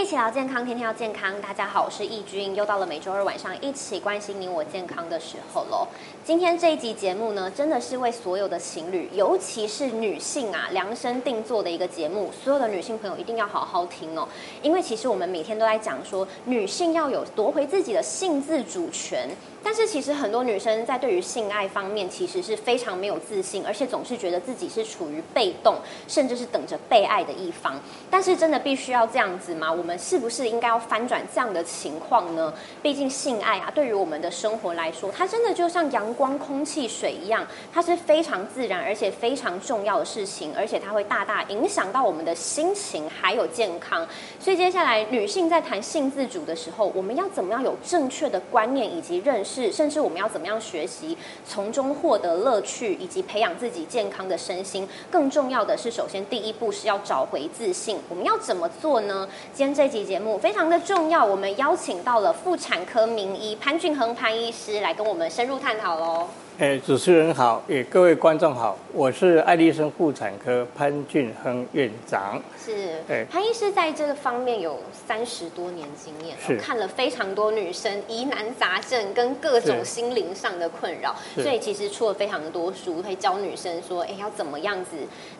一起聊健康，天天要健康。大家好，我是易君，又到了每周二晚上一起关心你我健康的时候喽。今天这一集节目呢，真的是为所有的情侣，尤其是女性啊，量身定做的一个节目。所有的女性朋友一定要好好听哦，因为其实我们每天都在讲说，女性要有夺回自己的性自主权。但是其实很多女生在对于性爱方面其实是非常没有自信，而且总是觉得自己是处于被动，甚至是等着被爱的一方。但是真的必须要这样子吗？我们是不是应该要翻转这样的情况呢？毕竟性爱啊，对于我们的生活来说，它真的就像阳光、空气、水一样，它是非常自然而且非常重要的事情，而且它会大大影响到我们的心情还有健康。所以接下来女性在谈性自主的时候，我们要怎么样有正确的观念以及认识，甚至我们要怎么样学习，从中获得乐趣，以及培养自己健康的身心。更重要的是，首先第一步是要找回自信。我们要怎么做呢？今天这集节目非常的重要，我们邀请到了妇产科名医潘俊亨潘医师来跟我们深入探讨喽。主持人好，各位观众好，我是爱丽生妇产科潘俊亨院长。是，潘医师在这个方面有30多年经验，看了非常多女生疑难杂症跟各种心灵上的困扰，所以其实出了非常多书，会教女生说，要怎么样子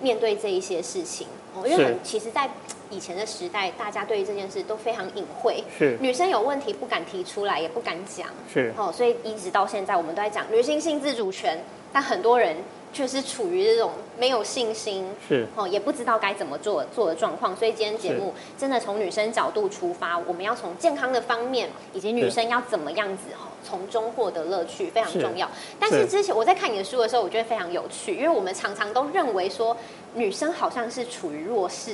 面对这一些事情。因为其实在以前的时代，大家对于这件事都非常隐晦，是女生有问题不敢提出来，也不敢讲，是所以一直到现在，我们都在讲女性性自主权，但很多人却是处于这种没有信心，是也不知道该怎么做的状况。所以今天节目真的从女生角度出发，我们要从健康的方面，以及女生要怎么样子从中获得乐趣，非常重要。但是之前我在看你的书的时候，我觉得非常有趣，因为我们常常都认为说女生好像是处于弱势，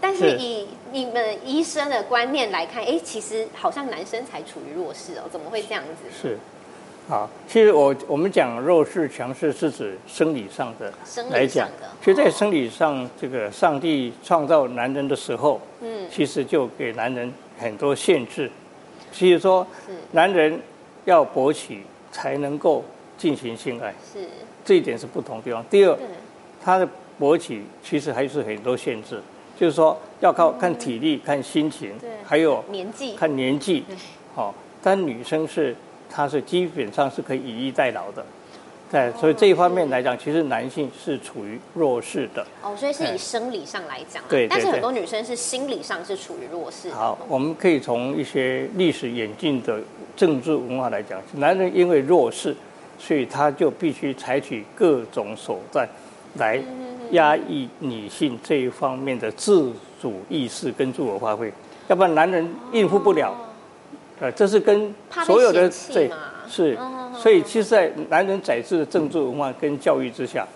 但是以你们医生的观念来看，其实好像男生才处于弱势哦，怎么会这样子？是，好，其实我们讲弱势强势是指生理上的来讲，其实在生理上，这个上帝创造男人的时候，其实就给男人很多限制，譬如说男人要勃起才能够进行性爱，是这一点是不同地方。第二，他的勃起其实还是很多限制。就是说要靠看体力、看心情，还有年纪，看年纪。好，但女生她是基本上是可以以逸待劳的，对，所以这一方面来讲，其实男性是处于弱势的。所以是以生理上来讲，对，但是很多女生是心理上是处于弱势。好，我们可以从一些历史演进的政治文化来讲，男人因为弱势，所以他就必须采取各种手段来压抑女性这一方面的自主意识跟自我发挥，要不然男人应付不了。这是跟所有的对是，所以其实，在男人宰制的政治文化跟教育之下，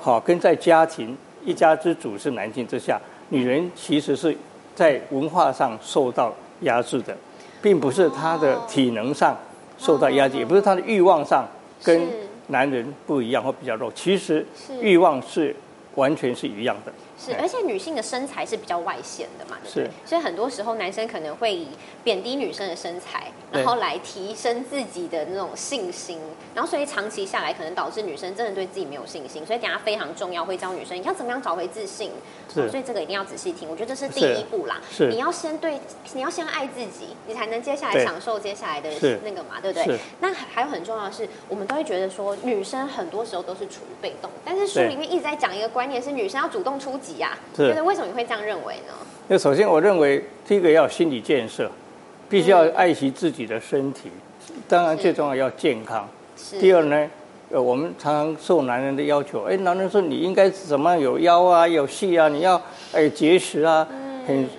好，跟在家庭一家之主是男性之下，女人其实是在文化上受到压制的，并不是她的体能上受到压制，也不是她的欲望上跟男人不一样或比较弱，其实欲望是完全是一样的，是，而且女性的身材是比较外显的嘛，对不对？所以很多时候男生可能会以贬低女生的身材，然后来提升自己的那种信心，然后所以长期下来可能导致女生真的对自己没有信心，所以等一下非常重要，会教女生要怎么样找回自信。所以这个一定要仔细听，我觉得这是第一步啦。你要先爱自己，你才能接下来享受接下来的那个嘛，对不对？那还有很重要的是，我们都会觉得说女生很多时候都是处于被动，但是书里面一直在讲一个观念是女生要主动出击啊。是，为什么你会这样认为呢？那首先我认为第一个要有心理建设，必须要爱惜自己的身体，当然最重要要健康。第二呢，我们常常受男人的要求，男人说你应该怎么有腰啊、有细啊，你要节食啊，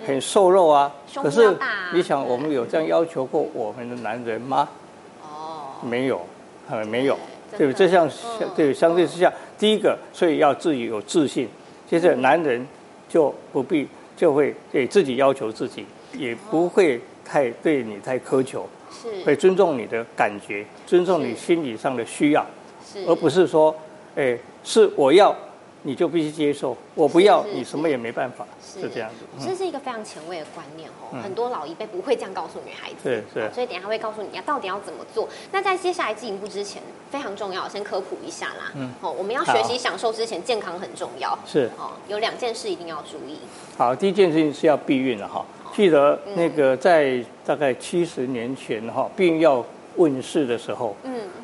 很瘦肉啊。可是你想，我们有这样要求过我们的男人吗？没有，没有，对不对？这样对，相对之下，第一个，所以要自己有自信。接着，男人就不必就会对自己要求自己，也不会太对你太苛求，会尊重你的感觉，尊重你心理上的需要。而不是说，是我要，你就必须接受；我不要，你什么也没办法，是这样子。这是一个非常前卫的观念很多老一辈不会这样告诉女孩子，所以等一下会告诉你到底要怎么做。那在接下来进一步之前，非常重要，先科普一下啦。我们要学习享受之前，健康很重要。是有2件事一定要注意。好，第一件事情是要避孕了记得那个在大概70年前哈，病药问世的时候，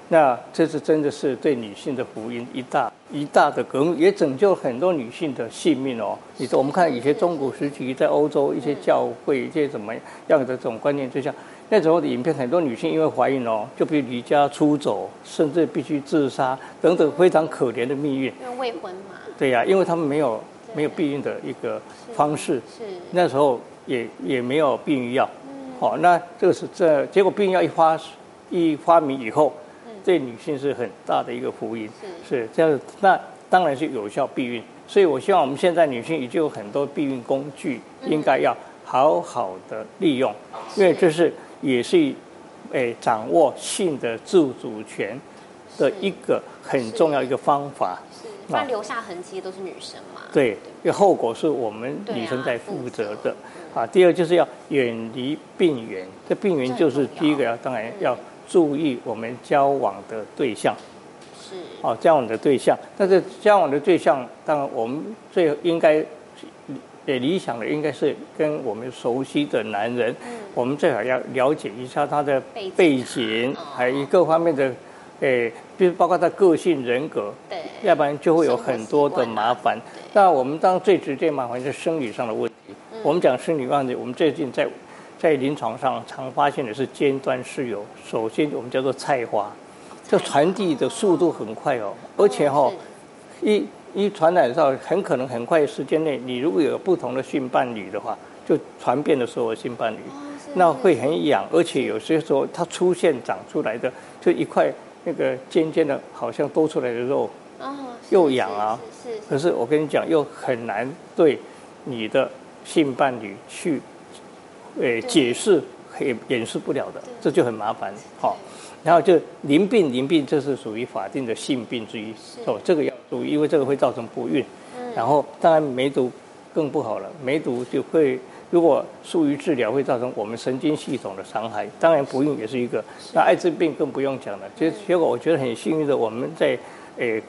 那这是真的是对女性的福音，一大的革命，也拯救很多女性的性命哦。你说我们看以前中古时期，在欧洲一些教会一些怎么样的这种观念之下，那时候的影片很多女性因为怀孕哦，就必须离家出走，甚至必须自杀等等非常可怜的命运。因为未婚嘛。对呀，因为他们没有避孕的一个方式，那时候也没有避孕药，好，那这个是这结果避孕药一发明以后，对女性是很大的一个福音，是这样，那当然是有效避孕，所以我希望我们现在女性已经有很多避孕工具，应该要好的利用，因为这是也是掌握性的自主权的一个很重要一个方法。那留下痕迹都是女生嘛？对，因为后果是我们女生在负责的。啊，第二就是要远离病源，这病源就是第一个要，当然要注意我们交往的对象。是。哦，交往的对象，但是交往的对象，当然我们最应该，理想的应该是跟我们熟悉的男人，我们最好要了解一下他的背景，还有各方面的。就是包括他个性人格，对，要不然就会有很多的麻烦。那我们当然最直接麻烦是生理上的问题。我们讲生理问题，我们最近在临床上常发现的是尖端室友。首先我们叫做菜花，这传递的速度很快哦，而且哈、一传染到很可能很快时间内，你如果有不同的性伴侣的话，就传遍了所有性伴侣，那会很痒，而且有些时候它出现长出来的就一块。那个尖尖的，好像多出来的肉，又痒啊。可是我跟你讲，又很难对你的性伴侣去，解释，也掩饰不了的，这就很麻烦。好，然后就淋病，这是属于法定的性病之一。哦，这个要注意，因为这个会造成不孕。然后，当然梅毒更不好了，梅毒就会。如果疏于治疗，会造成我们神经系统的伤害。当然，不孕也是一个。那艾滋病更不用讲了。结果，我觉得很幸运的，我们在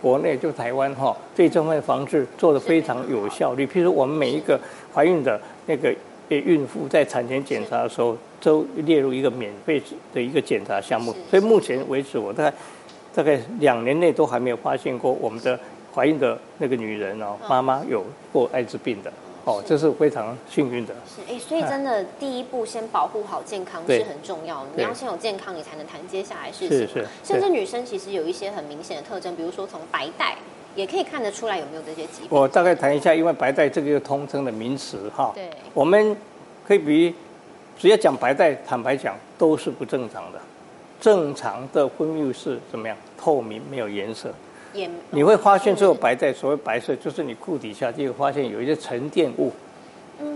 国内就台湾哈，对这方面防治做得非常有效率。譬如我们每一个怀孕的那个孕妇在产前检查的时候，都列入一个免费的一个检查项目。所以目前为止，我大概2年内都还没有发现过我们的怀孕的那个女人哦，妈妈有过艾滋病的。哦，这是非常幸运的。是，所以真的第一步先保护好健康是很重要的。你要先有健康，你才能谈接下来事情。是。甚至女生其实有一些很明显的特征，比如说从白带也可以看得出来有没有这些疾病。我大概谈一下，因为白带这个又通称的名词哈。对。我们可以只要讲白带，坦白讲都是不正常的。正常的分泌物是怎么样？透明，没有颜色。你会发现只有白带，所谓白色就是你裤底下就会发现有一些沉淀物。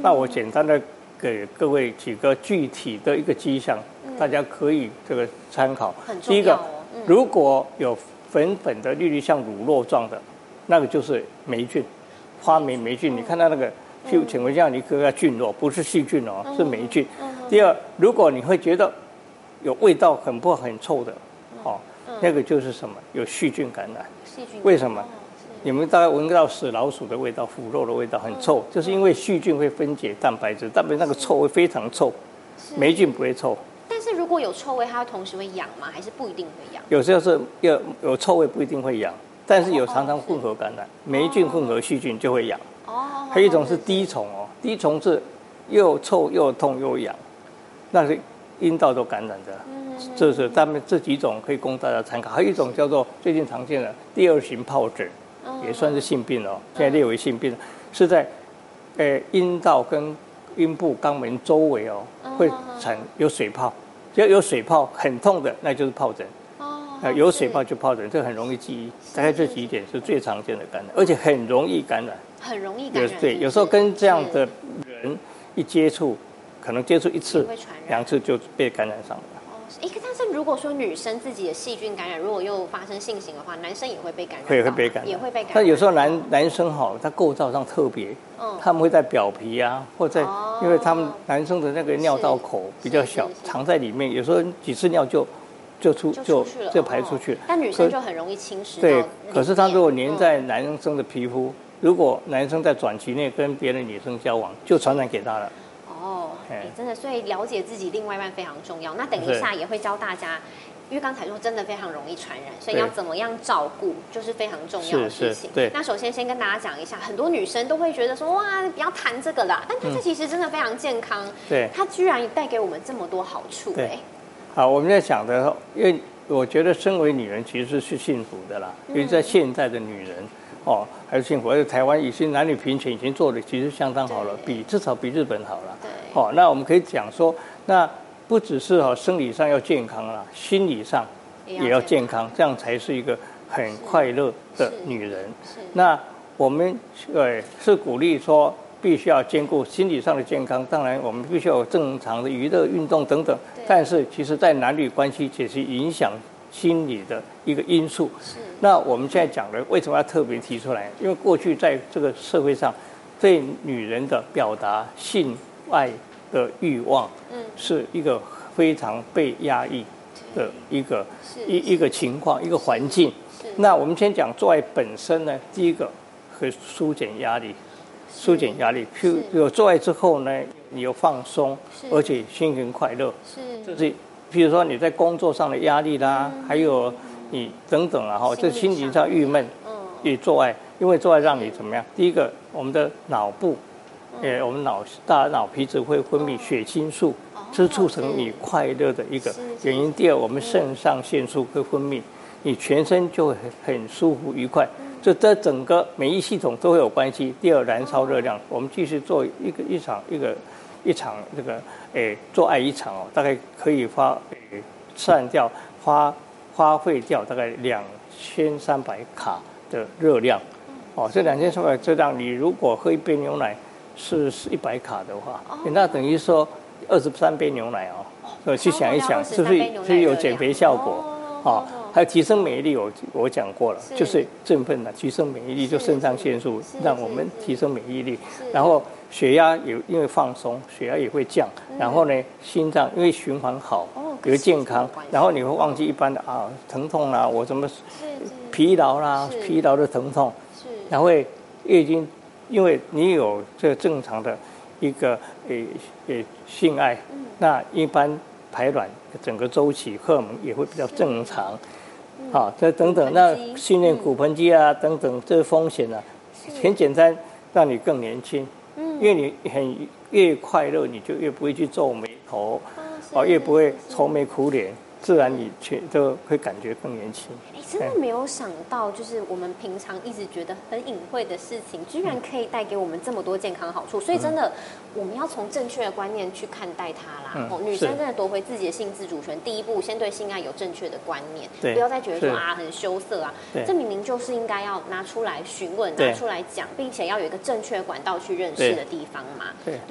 那我简单的给各位几个具体的一个迹象，大家可以这个参考。第一个，如果有粉粉的绿绿像乳酪状的，那个就是霉菌，花霉菌。你看到那个，就请问一下，你可看菌落，不是细菌哦，是霉菌。第二，如果你会觉得有味道很不好很臭的，哦。那个就是什么？有细菌感染。为什么？你们大概闻到死老鼠的味道、腐肉的味道，很臭，就是因为细菌会分解蛋白质，蛋白那个臭会非常臭，霉菌不会臭。但是如果有臭味，它同时会痒吗？还是不一定会痒？有时候是有臭味不一定会痒，但是有常常混合感染，霉菌混合细菌就会痒。哦。还有一种是滴虫哦，滴虫是又臭又痛又痒，那是阴道都感染的。这是他们这几种可以供大家参考，还有一种叫做最近常见的第二型疱疹，也算是性病哦，现在列为性病，是在，阴道跟阴部肛门周围哦会产有水泡，只要有水泡很痛的那就是疱疹，有水泡就疱疹，这很容易记忆，大概这几点是最常见的感染，而且很容易感染，很容易感染，对，有时候跟这样的人一接触，可能接触1次2次就被感染上了。但是如果说女生自己的细菌感染，如果又发生性行的话，男生也会被感染，也会被感染。但有时候男生哈，他构造上特别，他们会在表皮啊，或在，因为他们男生的那个尿道口比较小，藏在里面，有时候几次尿就排出去了。但女生就很容易侵蚀。对，可是他如果粘在男生的皮肤，如果男生在短期内跟别的女生交往，就传染给他了。真的，所以了解自己另外一半非常重要。那等一下也会教大家，因为刚才说真的非常容易传染，所以要怎么样照顾就是非常重要的事情。对，那首先先跟大家讲一下，很多女生都会觉得说哇，不要谈这个啦，但它其实真的非常健康。对，它居然带给我们这么多好处。对，好，我们在想的，因为我觉得身为女人其实是幸福的啦，因为在现在的女人。哦，还是幸福，而且台湾已经男女平权已经做的其实相当好了，至少比日本好了。对，哦，那我们可以讲说，那不只是生理上要健康啦，心理上也要健康，这样才是一个很快乐的女人。那我们是鼓励说，必须要兼顾心理上的健康，当然我们必须要有正常的娱乐、运动等等。但是其实，在男女关系也是影响心理的一个因素。是。那我们现在讲的为什么要特别提出来？因为过去在这个社会上，对女人的表达性爱的欲望，是一个非常被压抑的一个情况，一个环境。那我们先讲做爱本身呢，第一个可以疏解压力，疏解压力。譬如做爱之后呢，你又放松，而且心情快乐。是，这是。譬如说你在工作上的压力啦，还有你等等啊，这心情上郁闷，也做爱，因为做爱让你怎么样？第一个，我们的脑部，我们大脑皮质会分泌血清素，这是促成你快乐的一个原因。第二，我们肾上腺素会分泌，你全身就会很舒服愉快，这整个免疫系统都会有关系。第二，燃烧热量，我们继续做一场这个做爱一场哦，大概可以花费掉大概2300卡的热量哦。这2300热量，你如果喝一杯牛奶是100卡的话，那等于说23杯牛奶哦。去想一想，是不是有减肥效果哦？还有提升免疫力，我讲过了，就是振奋了，提升免疫力就肾上腺素，让我们提升免疫力，然后。血压也因为放松，血压也会降。然后呢，心脏因为循环好，有健康。然后你会忘记一般的疼痛啦，我怎么疲劳啦，疲劳的疼痛。然后月经，因为你有这正常的一个性爱，那一般排卵整个周期荷尔蒙也会比较正常。好，这等等，那训练骨盆肌啊等等，这是风险啊，很简单，让你更年轻。因为你越快乐，你就越不会去皱眉头，越不会愁眉苦脸，自然你就会感觉更年轻。真的没有想到，就是我们平常一直觉得很隐晦的事情，居然可以带给我们这么多健康好处。所以真的，我们要从正确的观念去看待它啦。女生真的夺回自己的性自主权，第一步先对性爱有正确的观念，不要再觉得说很羞涩啊。这明明就是应该要拿出来询问，拿出来讲，并且要有一个正确的管道去认识的地方嘛。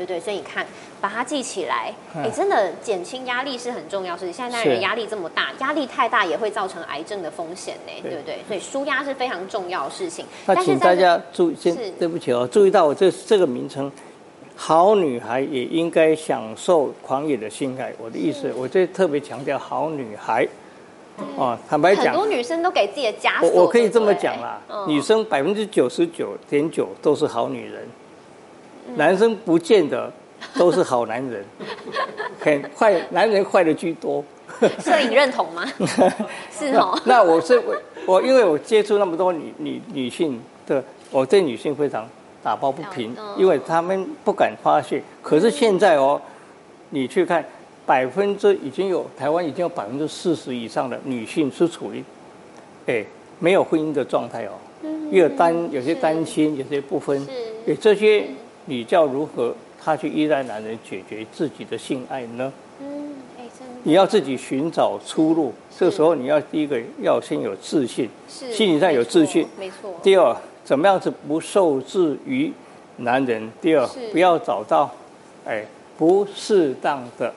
对，所以你看，把它记起来，真的减轻压力是很重要。是现在人压力这么大，压力太大也会造成癌症的风险。对不对？所以舒压是非常重要的事情。那请大家注意，对不起哦，注意到我这个名称，好女孩也应该享受狂野的性爱。我的意思，我这特别强调好女孩。哦，坦白讲，很多女生都给自己的枷锁。我可以这么讲啦，女生99.9%都是好女人，男生不见得都是好男人，很坏，男人坏的居多。所以你认同吗？是哦。那我因为我接触那么多女性的，我对女性非常打抱不平，因为她们不敢发泄。可是现在你去看，台湾已经有40%以上的女性是处于没有婚姻的状态哦，有些单亲，有些不婚，这些你叫如何她去依赖男人解决自己的性爱呢？你要自己寻找出路，这时候你要第一个要先有自信，心理上有自信，没错。第二，怎么样子不受制于男人？第二，不要找到不适当的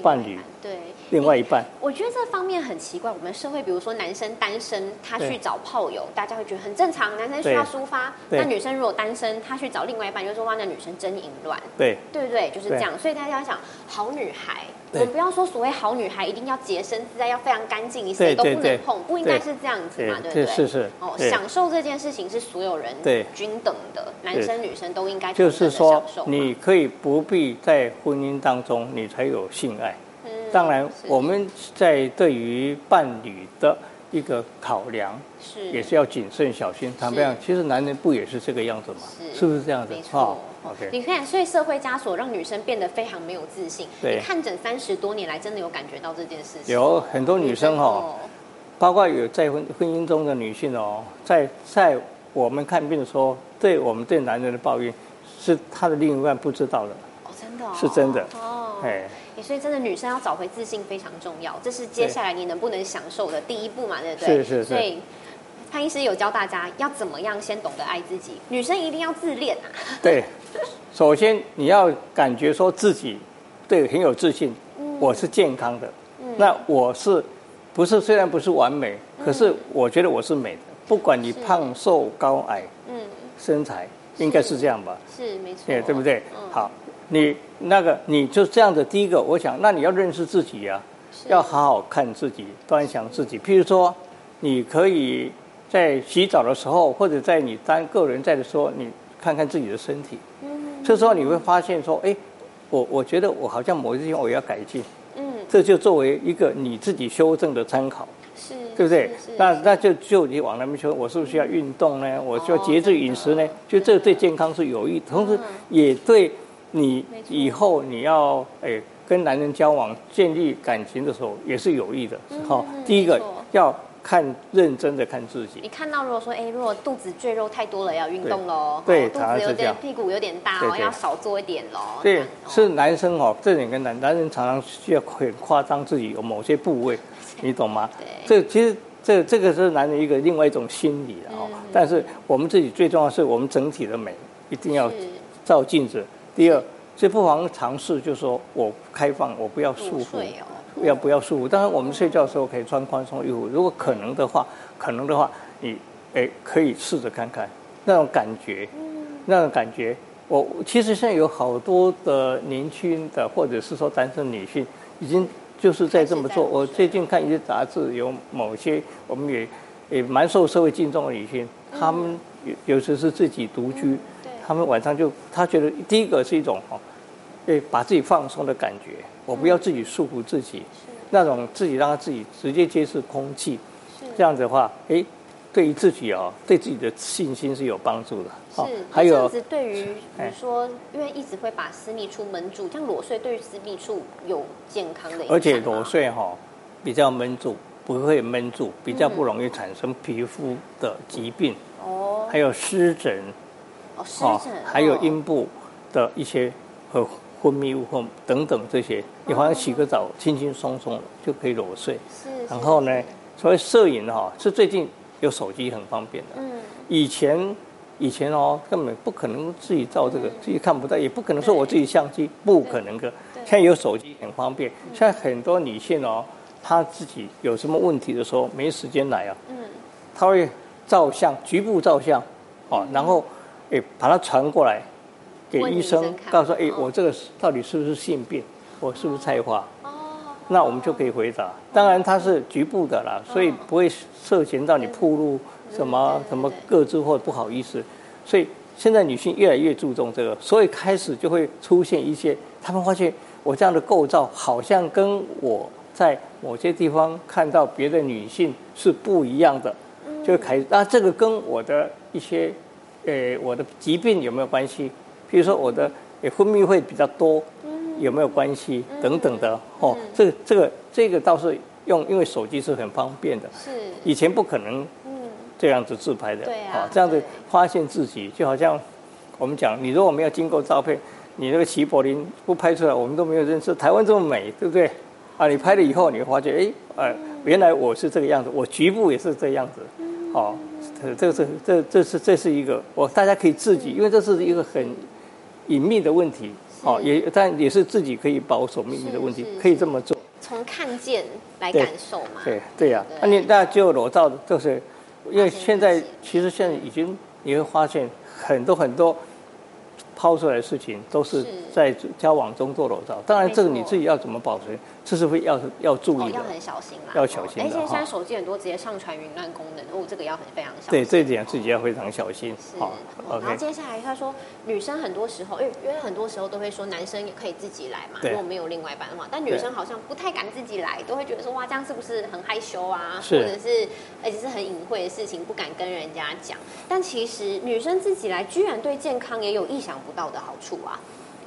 伴侣，对，另外一半。我觉得这方面很奇怪，我们社会比如说男生单身，他去找炮友，大家会觉得很正常，男生需要抒发。那女生如果单身，她去找另外一半，就说哇，那女生真淫乱。对，对不对？就是这样。所以大家要想好女孩，我们不要说所谓好女孩一定要洁身自爱，要非常干净，你谁都不能碰，不应该是这样子嘛，对不对？是是。哦，享受这件事情是所有人均等的，男生女生都应该就是说，你可以不必在婚姻当中你才有性爱。当然，我们在对于伴侣的一个考量，也是要谨慎小心。坦白讲，其实男人不也是这个样子吗？是不是这样子？没错。Okay. 你看，所以社会枷锁让女生变得非常没有自信。你看诊30多年来，真的有感觉到这件事情。有很多女生哦，包括有在婚姻中的女性哦，在我们看病的时候，对我们对男人的抱怨，是她的另一半不知道的。哦，真的、哦。是真的。哦。哎。所以真的女生要找回自信非常重要，这是接下来你能不能享受的第一步嘛，对不对？是。所以潘医师有教大家要怎么样先懂得爱自己，女生一定要自恋啊。对，首先你要感觉说自己对很有自信，我是健康的，那我是不是虽然不是完美，可是我觉得我是美的，不管你胖瘦高矮，身材应该是这样吧？是没错，对不对？好。你就这样的第一个，我想，那你要认识自己啊，要好好看自己，端详自己。譬如说，你可以在洗澡的时候，或者在你单个人在的时候，你看看自己的身体。这时候你会发现说，哎，我觉得我好像某一些地方我要改进。这就作为一个你自己修正的参考。是。对不对？那就你往那边去，我是不是要运动呢？我就要节制饮食呢？就这对健康是有益，同时也对。你以后你要跟男人交往、建立感情的时候，也是有益的。好，第一个要认真的看自己。你看到如果说，如果肚子赘肉太多了，要运动喽。对，肚子有点，屁股有点大哦，要少做一点喽。对，是男生哦，这点跟男人常常需要很夸张自己有某些部位，你懂吗？对，这其实。这个是男人另外一种心理哦。但是我们自己最重要的是我们整体的美，一定要照镜子。第二，所以不妨尝试，就是说我开放，我不要束缚，不要束缚。当然，我们睡觉的时候可以穿宽松衣服，如果可能的话，你可以试着看看那种感觉。我其实现在有好多的年轻的，或者是说单身女性，已经就是在这么做。我最近看一些杂志，有某些我们也蛮受社会敬重的女性，她们有时是自己独居。他们晚上他觉得第一个是一种把自己放松的感觉，我不要自己束缚自己，那种自己让他自己直接接触空气，这样子的话，对于自己对自己的信心是有帮助的。哦，还有这样子对于比如说，因为一直会把私密处闷住，像裸睡对于私密处有健康的影响吗？而且裸睡比较闷住，不会闷住，比较不容易产生皮肤的疾病，还有湿疹。还有阴部的一些和分泌物或等等这些，你好像洗个澡，轻轻松松就可以裸睡。然后呢，所谓摄影是最近有手机很方便的。以前根本不可能自己照这个，自己看不到，也不可能说我自己相机，不可能的。现在有手机很方便，现在很多女性她自己有什么问题的时候没时间来她会照相，局部照相然后。把它传过来给医生，告诉我这个到底是不是性病，我是不是菜花？那我们就可以回答。当然它是局部的啦，所以不会涉嫌到你暴露什么各自或不好意思。所以现在女性越来越注重这个，所以开始就会出现一些，他们发现我这样的构造好像跟我在某些地方看到别的女性是不一样的，就开始这个跟我的一些。我的疾病有没有关系？比如说我的分泌会比较多，有没有关系？等等的这个倒是用，因为手机是很方便的，是以前不可能这样子自拍的，对啊，这样子发现自己就好像我们讲，你如果没有经过照片，你那个齐柏林不拍出来，我们都没有认识台湾这么美，对不对？啊，你拍了以后，你会发觉，原来我是这个样子，我局部也是这样子，这是一个大家可以自己，因为这是一个很隐秘的问题，但也是自己可以保守秘密的问题，可以这么做。从看见来感受嘛。对对呀、啊，那就裸照就是，因为现在其实现在已经你会发现很多抛出来的事情都是在交往中做裸照。当然这个你自己要怎么保存，这是会要注意的，要很小心啦，要小心。而且现在手机很多直接上传云端功能，这个要非常小心。对，这一点自己要非常小心。好，然后接下来他说，女生很多时候，因为很多时候都会说男生也可以自己来嘛，如果没有另外一半的话，但女生好像不太敢自己来，都会觉得说哇，这样是不是很害羞啊？或者是而且是很隐晦的事情，不敢跟人家讲。但其实女生自己来，居然对健康也有意想不到的好处啊！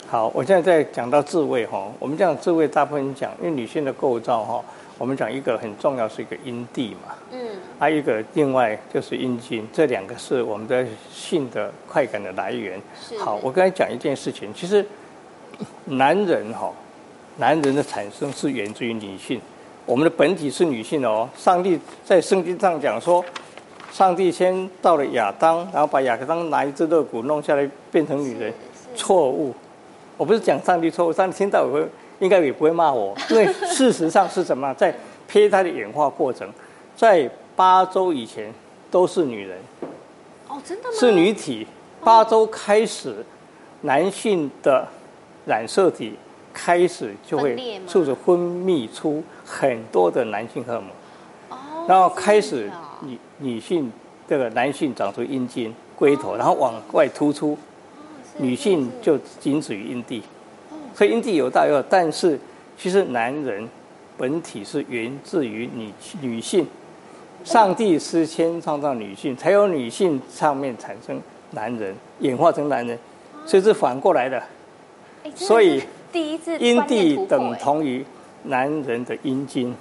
好，我现在在讲到自慰哈，我们讲自慰大部分讲，因为女性的构造哈，我们讲一个很重要是一个阴蒂嘛，还有一个另外就是阴茎，这两个是我们的性的快感的来源。好，我刚才讲一件事情，其实男人的产生是源自于女性，我们的本体是女性哦。上帝在圣经上讲说，上帝先造了亚当，然后把亚当拿一只肋骨弄下来变成女人，错误。我不是讲上帝错误，上帝听到我会应该也不会骂我，因为事实上是什么？在胚胎的演化过程，在8周以前都是女人，哦，真的吗？是女体。8周开始，男性的染色体开始就会促使分泌出很多的男性荷尔蒙，哦，然后开始。女性这个男性长出阴茎、龟头，然后往外突出，女性就仅止于阴蒂。所以阴蒂有大有小，但是其实男人本体是源自于女性，上帝是先创造女性，才有女性上面产生男人，演化成男人，所以是反过来的。所以阴蒂等同于男人的阴茎，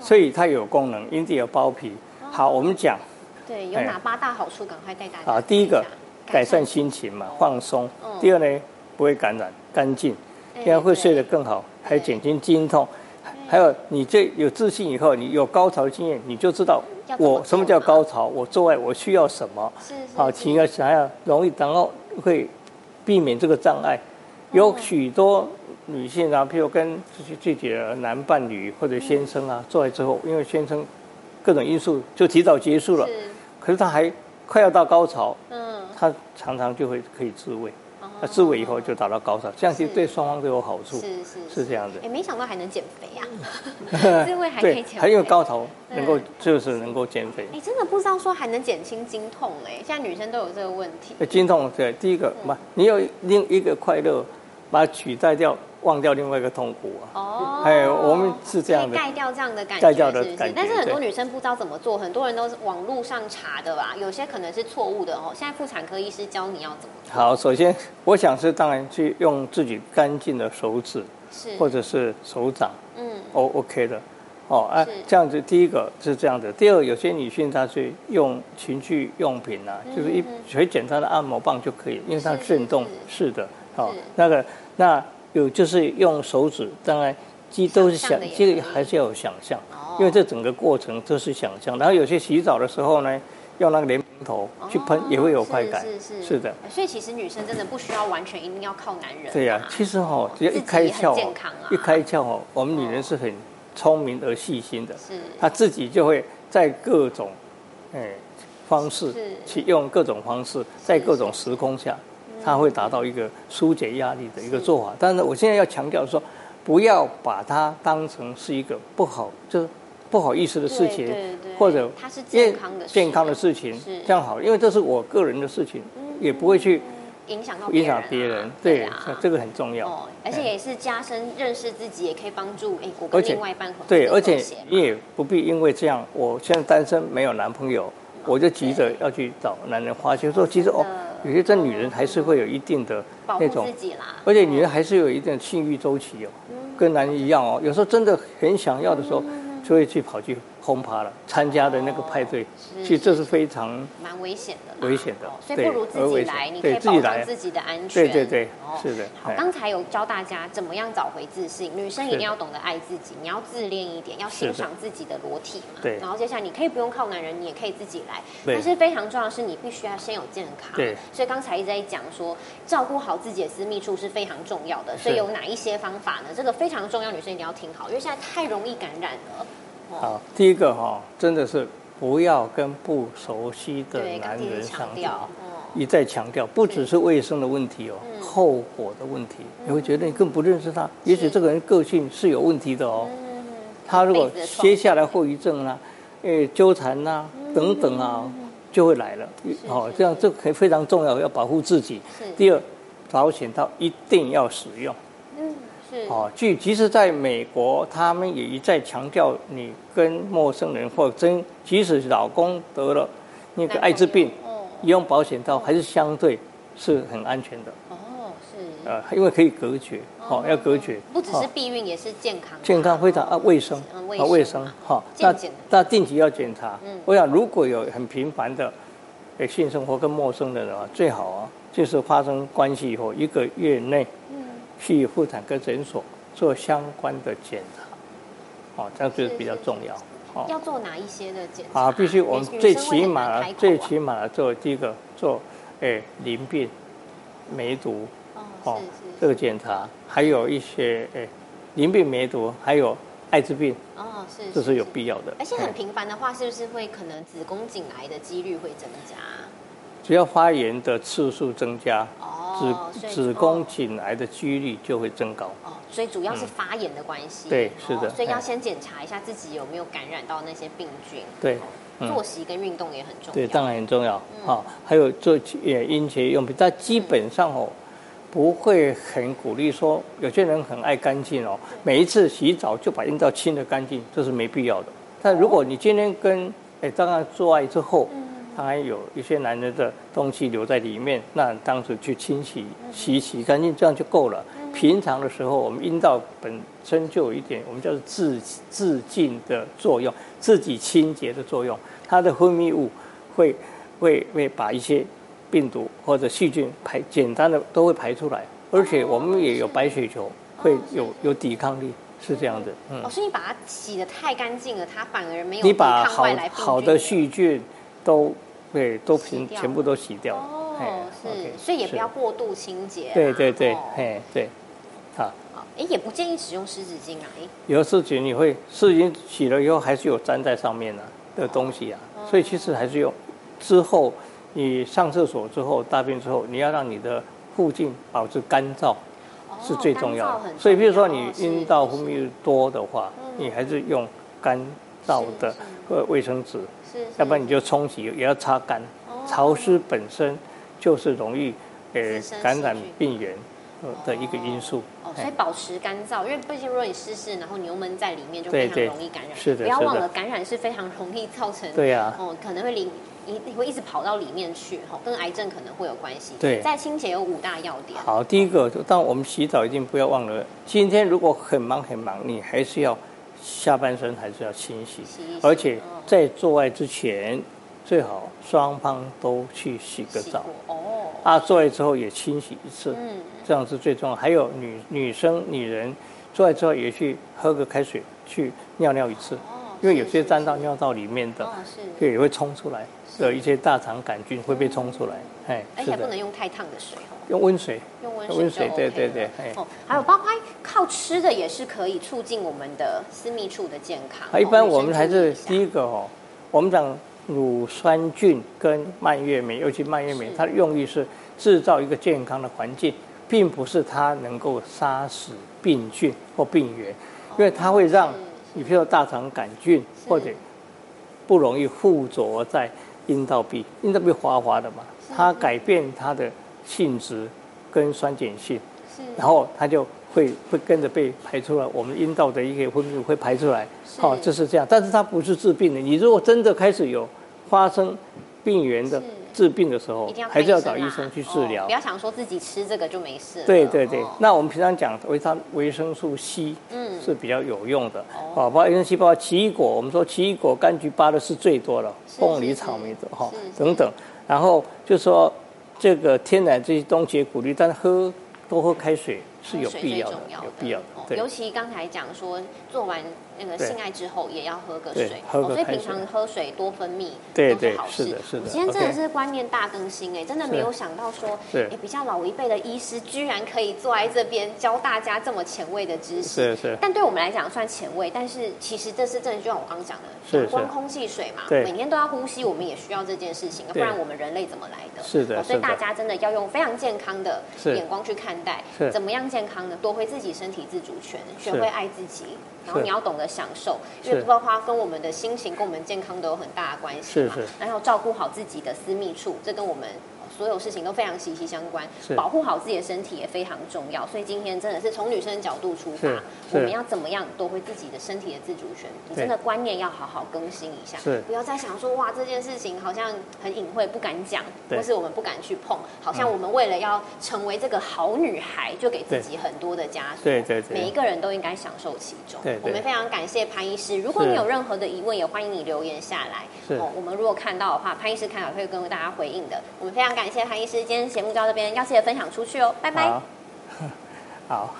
所以它有功能，阴蒂有包皮。好，我们讲，对，有哪8大好处？赶快带大家。啊，第一个，改善心情嘛，放松。第二呢，不会感染，干净。第二，会睡得更好，还有减轻经痛。还有，你这有自信以后，你有高潮经验，你就知道我什么叫高潮，我做爱我需要什么。好，情要想要容易，然后会避免这个障碍。有许多女性啊，譬如跟自己的男伴侣或者先生啊，做爱之后，因为先生。各种因素就提早结束了，可是他还快要到高潮，他常常就会可以自慰，那自慰以后就达到高潮，这样其实对双方都有好处，是这样子。没想到还能减肥啊，自慰还可以减肥，还有高潮能够就是能够减肥。真的不知道说还能减轻经痛现在女生都有这个问题。经痛对，第一个嘛，你有另一个快乐，把它取代掉。忘掉另外一个痛苦啊！我们是这样的，盖掉这样的感觉，是不是？但是很多女生不知道怎么做，很多人都是网络上查的吧，有些可能是错误的哦。现在妇产科医师教你要怎么做。好，首先我想是当然去用自己干净的手指，或者是手掌，OK 的哦啊，这样子第一个是这样的，第二有些女性她是用情趣用品啊，就是一很简单的按摩棒就可以，因为它震动式的哦，那。有就是用手指，当然都是想，这个还是要有想象，因为这整个过程都是想象。然后有些洗澡的时候呢，用那个莲蓬头去喷，也会有快感。是的。所以其实女生真的不需要完全一定要靠男人。对呀，其实哈，只要一开窍，一开窍哈，我们女人是很聪明而细心的，她自己就会在各种方式去用各种方式，在各种时空下。它会达到一个疏解压力的一个做法，但是我现在要强调说，不要把它当成是一个不好意思的事情，或者它是健康的事情，这样好，因为这是我个人的事情，也不会去影响别人，对，这个很重要。而且也是加深认识自己，也可以帮助我跟另外一半对，而且你也不必因为这样，我现在单身没有男朋友，我就急着要去找男人花心，说其实哦。有些这女人还是会有一定的那种，而且女人还是有一定的性欲周期哦，跟男人一样哦。有时候真的很想要的时候，就会去跑去轰趴了，参加的那个派对，其实这是非常蛮危险的，危险的。所以不如自己来，你可以保障自己的安全。对对对，是的。好，刚才有教大家怎么样找回自信，女生一定要懂得爱自己，你要自恋一点，要欣赏自己的裸体嘛。对。然后接下来你可以不用靠男人，你也可以自己来。但是非常重要的是，你必须要先有健康。对。所以刚才一直在讲说，照顾好自己的私密处是非常重要的。所以有哪一些方法呢？这个非常重要，女生一定要听好，因为现在太容易感染了。 好，第一个真的是不要跟不熟悉的男人相处，一再强调，不只是卫生的问题哦，后果的问题，你会觉得你更不认识他，也许这个人个性是有问题的哦。他如果接下来后遗症啊，纠缠呐等等啊，就会来了。哦，这样这可以非常重要，要保护自己。第二，保险套一定要使用。 哦，即使在美国，他们也一再强调，你跟陌生人或真，即使老公得了那个艾滋病，用保险套还是相对是很安全的。哦，是。因为可以隔绝，哦，要隔绝。不只是避孕，也是健康。健康非常啊，卫生啊，卫生。好，那定期要检查。我想如果有很频繁的性生活跟陌生人啊，最好啊，就是发生关系以后1个月内。 去妇产科诊所做相关的检查，哦，这样子比较重要。哦，要做哪一些的检查？啊，必须我们最起码做第一个做，淋病、梅毒，哦，这个检查，还有一些淋病、梅毒，还有艾滋病，哦，是，这是有必要的。而且很频繁的话，是不是会可能子宫颈癌的几率会增加？只要发炎的次数增加。 子宫颈癌的几率就会增高哦，所以主要是发炎的关系。对，是的。所以要先检查一下自己有没有感染到那些病菌。对，作息跟运动也很重要。对，当然很重要啊。还有做阴洁用品，但基本上哦，不会很鼓励说有些人很爱干净哦，每一次洗澡就把阴道清得干净，这是没必要的。但如果你今天跟当然做爱之后。 当然有一些男人的东西留在里面，那当时去清洗、洗干净，这样就够了。平常的时候，我们阴道本身就有一点，我们叫做自净的作用，自己清洁的作用。它的分泌物会把一些病毒或者细菌简单的都会排出来，而且我们也有白血球，会有抵抗力。 是这样的，哦，所以你把它洗得太干净了，它反而没有抵抗外来病菌。好的细菌都全部都洗掉了。哦，是，所以也不要过度清洁。对对对，嘿对，好。也不建议使用湿纸巾啊。有湿纸巾你会湿纸巾洗了以后还是有粘在上面的东西啊，所以其实还是有。之后你上厕所之后大便之后，你要让你的附近保持干燥。 是最重要的，所以比如说你阴道分泌多的话，你还是用干燥的卫生纸，要不然你就冲洗也要擦干。潮湿本身就是容易感染病原的一个因素。哦，所以保持干燥，因为毕竟如果你湿湿，然后你又闷在里面，就非常容易感染。是的，不要忘了，感染是非常容易造成。对呀，哦，可能会你会一直跑到里面去，跟癌症可能会有关系。对，在清洁有5大要点。好，第一个，当我们洗澡一定不要忘了，今天如果很忙很忙，你还是要下半身还是要清洗，而且在做爱之前最好双方都去洗个澡。哦。啊，做爱之后也清洗一次，这样是最重要。还有女人做爱之后也去喝个开水，去尿尿一次。 因为有些沾到尿道里面的，对，也会冲出来的一些大肠杆菌会被冲出来，哎，而且不能用太烫的水哦，用温水，用温水，对对对，哦，还有包括靠吃的也是可以促进我们的私密处的健康。一般我们还是第一个哦，我们讲乳酸菌跟蔓越莓，尤其蔓越莓，它的用意是制造一个健康的环境，并不是它能够杀死病菌或病原，因为它会让。 你譬如大肠杆菌或者不容易附着在阴道壁，阴道壁滑滑的嘛，它改变它的性质跟酸碱性，然后它就会跟着被排出来，我们阴道的一些分泌会排出来，哦，这是这样，但是它不是治病的。你如果真的开始有发生病原的治病的时候，还是要找医生去治疗。不要想说自己吃这个就没事了。对对对。那我们平常讲维生素 C， 是比较有用的。哦，包括维生素 C， 包括奇异果，我们说奇异果、柑橘、芭乐是最多的，凤梨、草莓的哈等等。然后就说这个天然这些东西鼓励，但多喝开水是有必要的，有必要的。尤其刚才讲说做完那个性爱之后也要喝个水，所以平常喝水多分泌都是好事。对对，是的，是的。今天真的是观念大更新哎，真的没有想到说，比较老一辈的医师居然可以坐在这边教大家这么前卫的知识。是是。但对我们来讲算前卫，但是其实这是真的，就像我刚刚讲的，阳光、空气、水嘛，每天都要呼吸，我们也需要这件事情，不然我们人类怎么来的？是的。所以大家真的要用非常健康的眼光去看待，怎么样健康呢？夺回自己身体自主权，学会爱自己。然后你要懂得享受，因为包括跟我们的心情、跟我们健康都有很大的关系嘛。然后照顾好自己的私密处，这跟我们所有事情都非常息息相关。保护好自己的身体也非常重要。所以今天真的是从女生的角度出发，我们要怎么样夺回自己的身体的自主权？你真的观念要好好更新一下，不要再想说哇这件事情好像很隐晦，不敢讲，或是我们不敢去碰。好像我们为了要成为这个好女孩，就给自己很多的枷锁。对，每一个人都应该享受其中。我们非常感谢潘医师。如果你有任何的疑问，也欢迎你留言下来。我们如果看到的话，潘医师看了会跟大家回应的。我们非常感谢潘医师，今天节目到这边，要记得分享出去哦，拜拜。好。